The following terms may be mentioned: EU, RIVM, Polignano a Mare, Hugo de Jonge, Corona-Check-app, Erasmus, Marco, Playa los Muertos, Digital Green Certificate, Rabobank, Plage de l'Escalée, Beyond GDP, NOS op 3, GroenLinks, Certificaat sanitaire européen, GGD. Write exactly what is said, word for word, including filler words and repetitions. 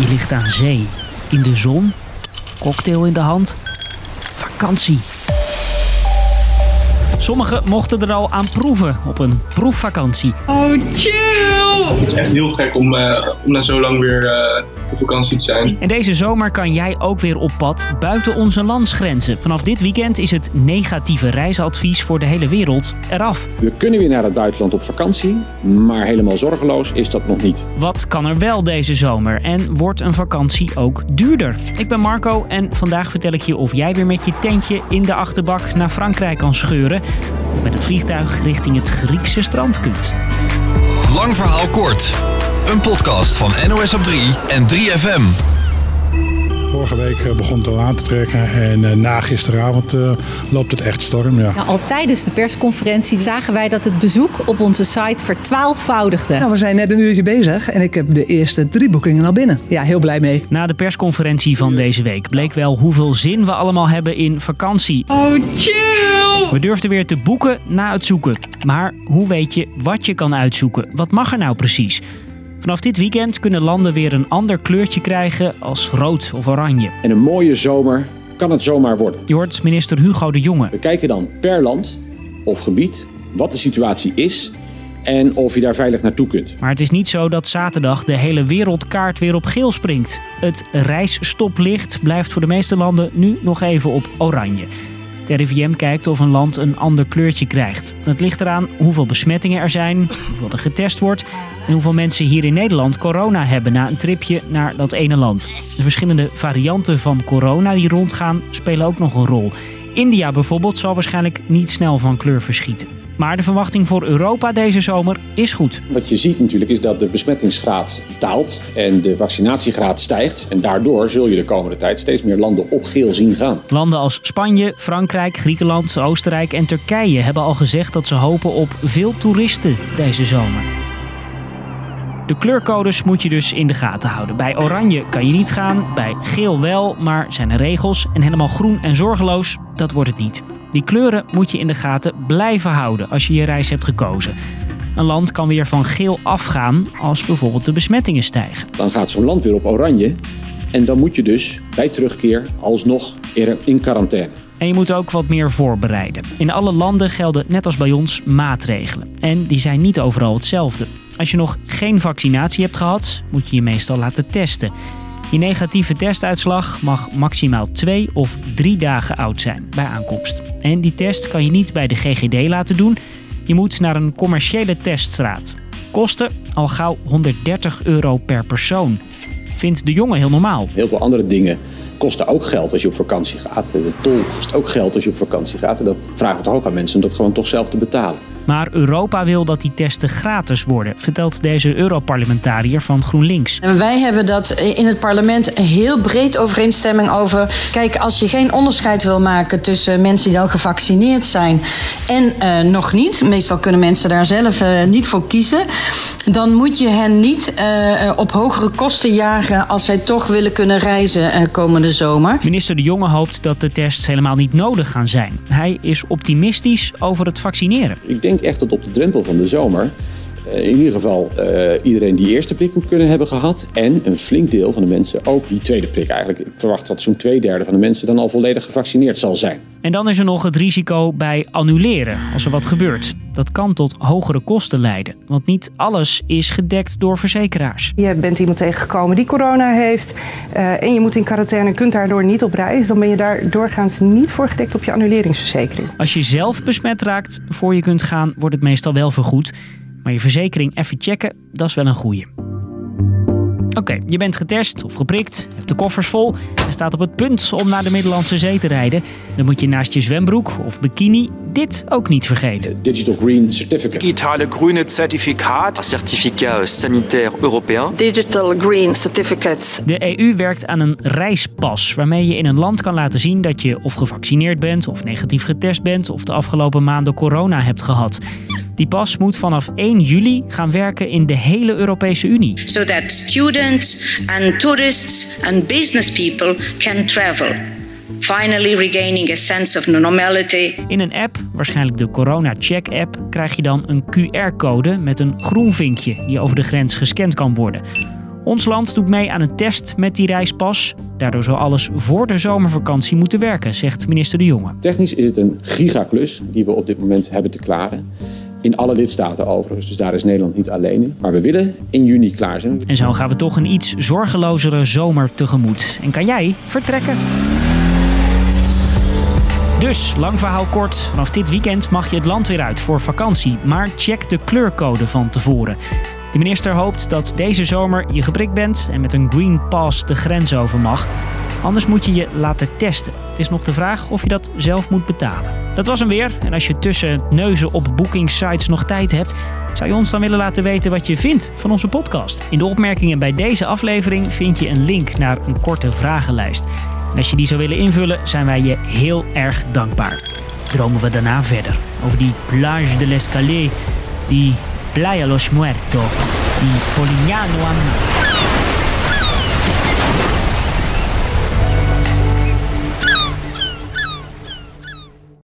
Je ligt aan zee, in de zon, cocktail in de hand, vakantie. Sommigen mochten er al aan proeven op een proefvakantie. Oh, chill! Het is echt heel gek om, uh, om na zo lang weer uh, op vakantie te zijn. En deze zomer kan jij ook weer op pad buiten onze landsgrenzen. Vanaf dit weekend is het negatieve reisadvies voor de hele wereld eraf. We kunnen weer naar het buitenland op vakantie, maar helemaal zorgeloos is dat nog niet. Wat kan er wel deze zomer en wordt een vakantie ook duurder? Ik ben Marco en vandaag vertel ik je of jij weer met je tentje in de achterbak naar Frankrijk kan scheuren. Of met het vliegtuig richting het Griekse strand kunt. Lang verhaal kort. Een podcast van N O S op drie en drie F M. Vorige week begon het al aan te trekken en na gisteravond uh, loopt het echt storm. Ja. Nou, al tijdens de persconferentie zagen wij dat het bezoek op onze site vertwaalfvoudigde. Nou, we zijn net een uurtje bezig en ik heb de eerste drie boekingen al binnen. Ja, heel blij mee. Na de persconferentie van deze week bleek wel hoeveel zin we allemaal hebben in vakantie. Oh, chill! We durfden weer te boeken na het zoeken. Maar hoe weet je wat je kan uitzoeken? Wat mag er nou precies? Vanaf dit weekend kunnen landen weer een ander kleurtje krijgen als rood of oranje. En een mooie zomer kan het zomaar worden. Je hoort minister Hugo de Jonge. We kijken dan per land of gebied wat de situatie is en of je daar veilig naartoe kunt. Maar het is niet zo dat zaterdag de hele wereldkaart weer op geel springt. Het reisstoplicht blijft voor de meeste landen nu nog even op oranje. Het R I V M kijkt of een land een ander kleurtje krijgt. Dat ligt eraan hoeveel besmettingen er zijn, hoeveel er getest wordt en hoeveel mensen hier in Nederland corona hebben na een tripje naar dat ene land. De verschillende varianten van corona die rondgaan spelen ook nog een rol. India bijvoorbeeld zal waarschijnlijk niet snel van kleur verschieten. Maar de verwachting voor Europa deze zomer is goed. Wat je ziet natuurlijk is dat de besmettingsgraad daalt en de vaccinatiegraad stijgt. En daardoor zul je de komende tijd steeds meer landen op geel zien gaan. Landen als Spanje, Frankrijk, Griekenland, Oostenrijk en Turkije hebben al gezegd dat ze hopen op veel toeristen deze zomer. De kleurcodes moet je dus in de gaten houden. Bij oranje kan je niet gaan, bij geel wel, maar zijn er regels. En helemaal groen en zorgeloos, dat wordt het niet. Die kleuren moet je in de gaten blijven houden als je je reis hebt gekozen. Een land kan weer van geel afgaan als bijvoorbeeld de besmettingen stijgen. Dan gaat zo'n land weer op oranje en dan moet je dus bij terugkeer alsnog in quarantaine. En je moet ook wat meer voorbereiden. In alle landen gelden, net als bij ons, maatregelen. En die zijn niet overal hetzelfde. Als je nog geen vaccinatie hebt gehad, moet je je meestal laten testen. Je negatieve testuitslag mag maximaal twee of drie dagen oud zijn bij aankomst. En die test kan je niet bij de G G D laten doen. Je moet naar een commerciële teststraat. Kosten al gauw honderddertig euro per persoon. Vindt de jongen heel normaal. Heel veel andere dingen kosten ook geld als je op vakantie gaat. De tol kost ook geld als je op vakantie gaat. En dat vragen we toch ook aan mensen om dat gewoon toch zelf te betalen. Maar Europa wil dat die testen gratis worden, vertelt deze Europarlementariër van GroenLinks. En wij hebben dat in het parlement heel breed overeenstemming over. Kijk, als je geen onderscheid wil maken tussen mensen die al gevaccineerd zijn en uh, nog niet. Meestal kunnen mensen daar zelf uh, niet voor kiezen. Dan moet je hen niet uh, op hogere kosten jagen als zij toch willen kunnen reizen uh, komende zomer. Minister De Jonge hoopt dat de tests helemaal niet nodig gaan zijn. Hij is optimistisch over het vaccineren. Ik denk echt dat op de drempel van de zomer uh, in ieder geval uh, iedereen die eerste prik moet kunnen hebben gehad. En een flink deel van de mensen ook die tweede prik eigenlijk. Ik verwacht dat zo'n twee derde van de mensen dan al volledig gevaccineerd zal zijn. En dan is er nog het risico bij annuleren als er wat gebeurt. Dat kan tot hogere kosten leiden, want niet alles is gedekt door verzekeraars. Je bent iemand tegengekomen die corona heeft uh, en je moet in quarantaine en kunt daardoor niet op reis. Dan ben je daar doorgaans niet voor gedekt op je annuleringsverzekering. Als je zelf besmet raakt voor je kunt gaan, wordt het meestal wel vergoed. Maar je verzekering even checken, dat is wel een goeie. Oké, okay, je bent getest of geprikt, hebt de koffers vol en staat op het punt om naar de Middellandse Zee te rijden. Dan moet je naast je zwembroek of bikini dit ook niet vergeten. Digital Green Certificate. Digitale Green Certificate. Certificaat sanitaire européen. Digital Green Certificate. De E U werkt aan een reispas waarmee je in een land kan laten zien dat je of gevaccineerd bent of negatief getest bent of de afgelopen maanden corona hebt gehad. Die pas moet vanaf één juli gaan werken in de hele Europese Unie. Zodat students and tourists and business people can travel. Finally regaining a sense of normality. In een app, waarschijnlijk de Corona-Check-app, krijg je dan een Q R-code met een groen vinkje die over de grens gescand kan worden. Ons land doet mee aan een test met die reispas. Daardoor zou alles voor de zomervakantie moeten werken, zegt minister De Jonge. Technisch is het een gigaklus die we op dit moment hebben te klaren. In alle lidstaten overigens, dus daar is Nederland niet alleen in. Maar we willen in juni klaar zijn. En zo gaan we toch een iets zorgelozere zomer tegemoet. En kan jij vertrekken? Dus, lang verhaal kort, vanaf dit weekend mag je het land weer uit voor vakantie. Maar check de kleurcode van tevoren. De minister hoopt dat deze zomer je geprikt bent en met een green pass de grens over mag. Anders moet je je laten testen. Het is nog de vraag of je dat zelf moet betalen. Dat was hem weer. En als je tussen het neuzen op boekingsites nog tijd hebt, zou je ons dan willen laten weten wat je vindt van onze podcast? In de opmerkingen bij deze aflevering vind je een link naar een korte vragenlijst. En als je die zou willen invullen, zijn wij je heel erg dankbaar. Dromen we daarna verder over die Plage de l'Escalée, die Playa los Muertos, die Polignano a Mare.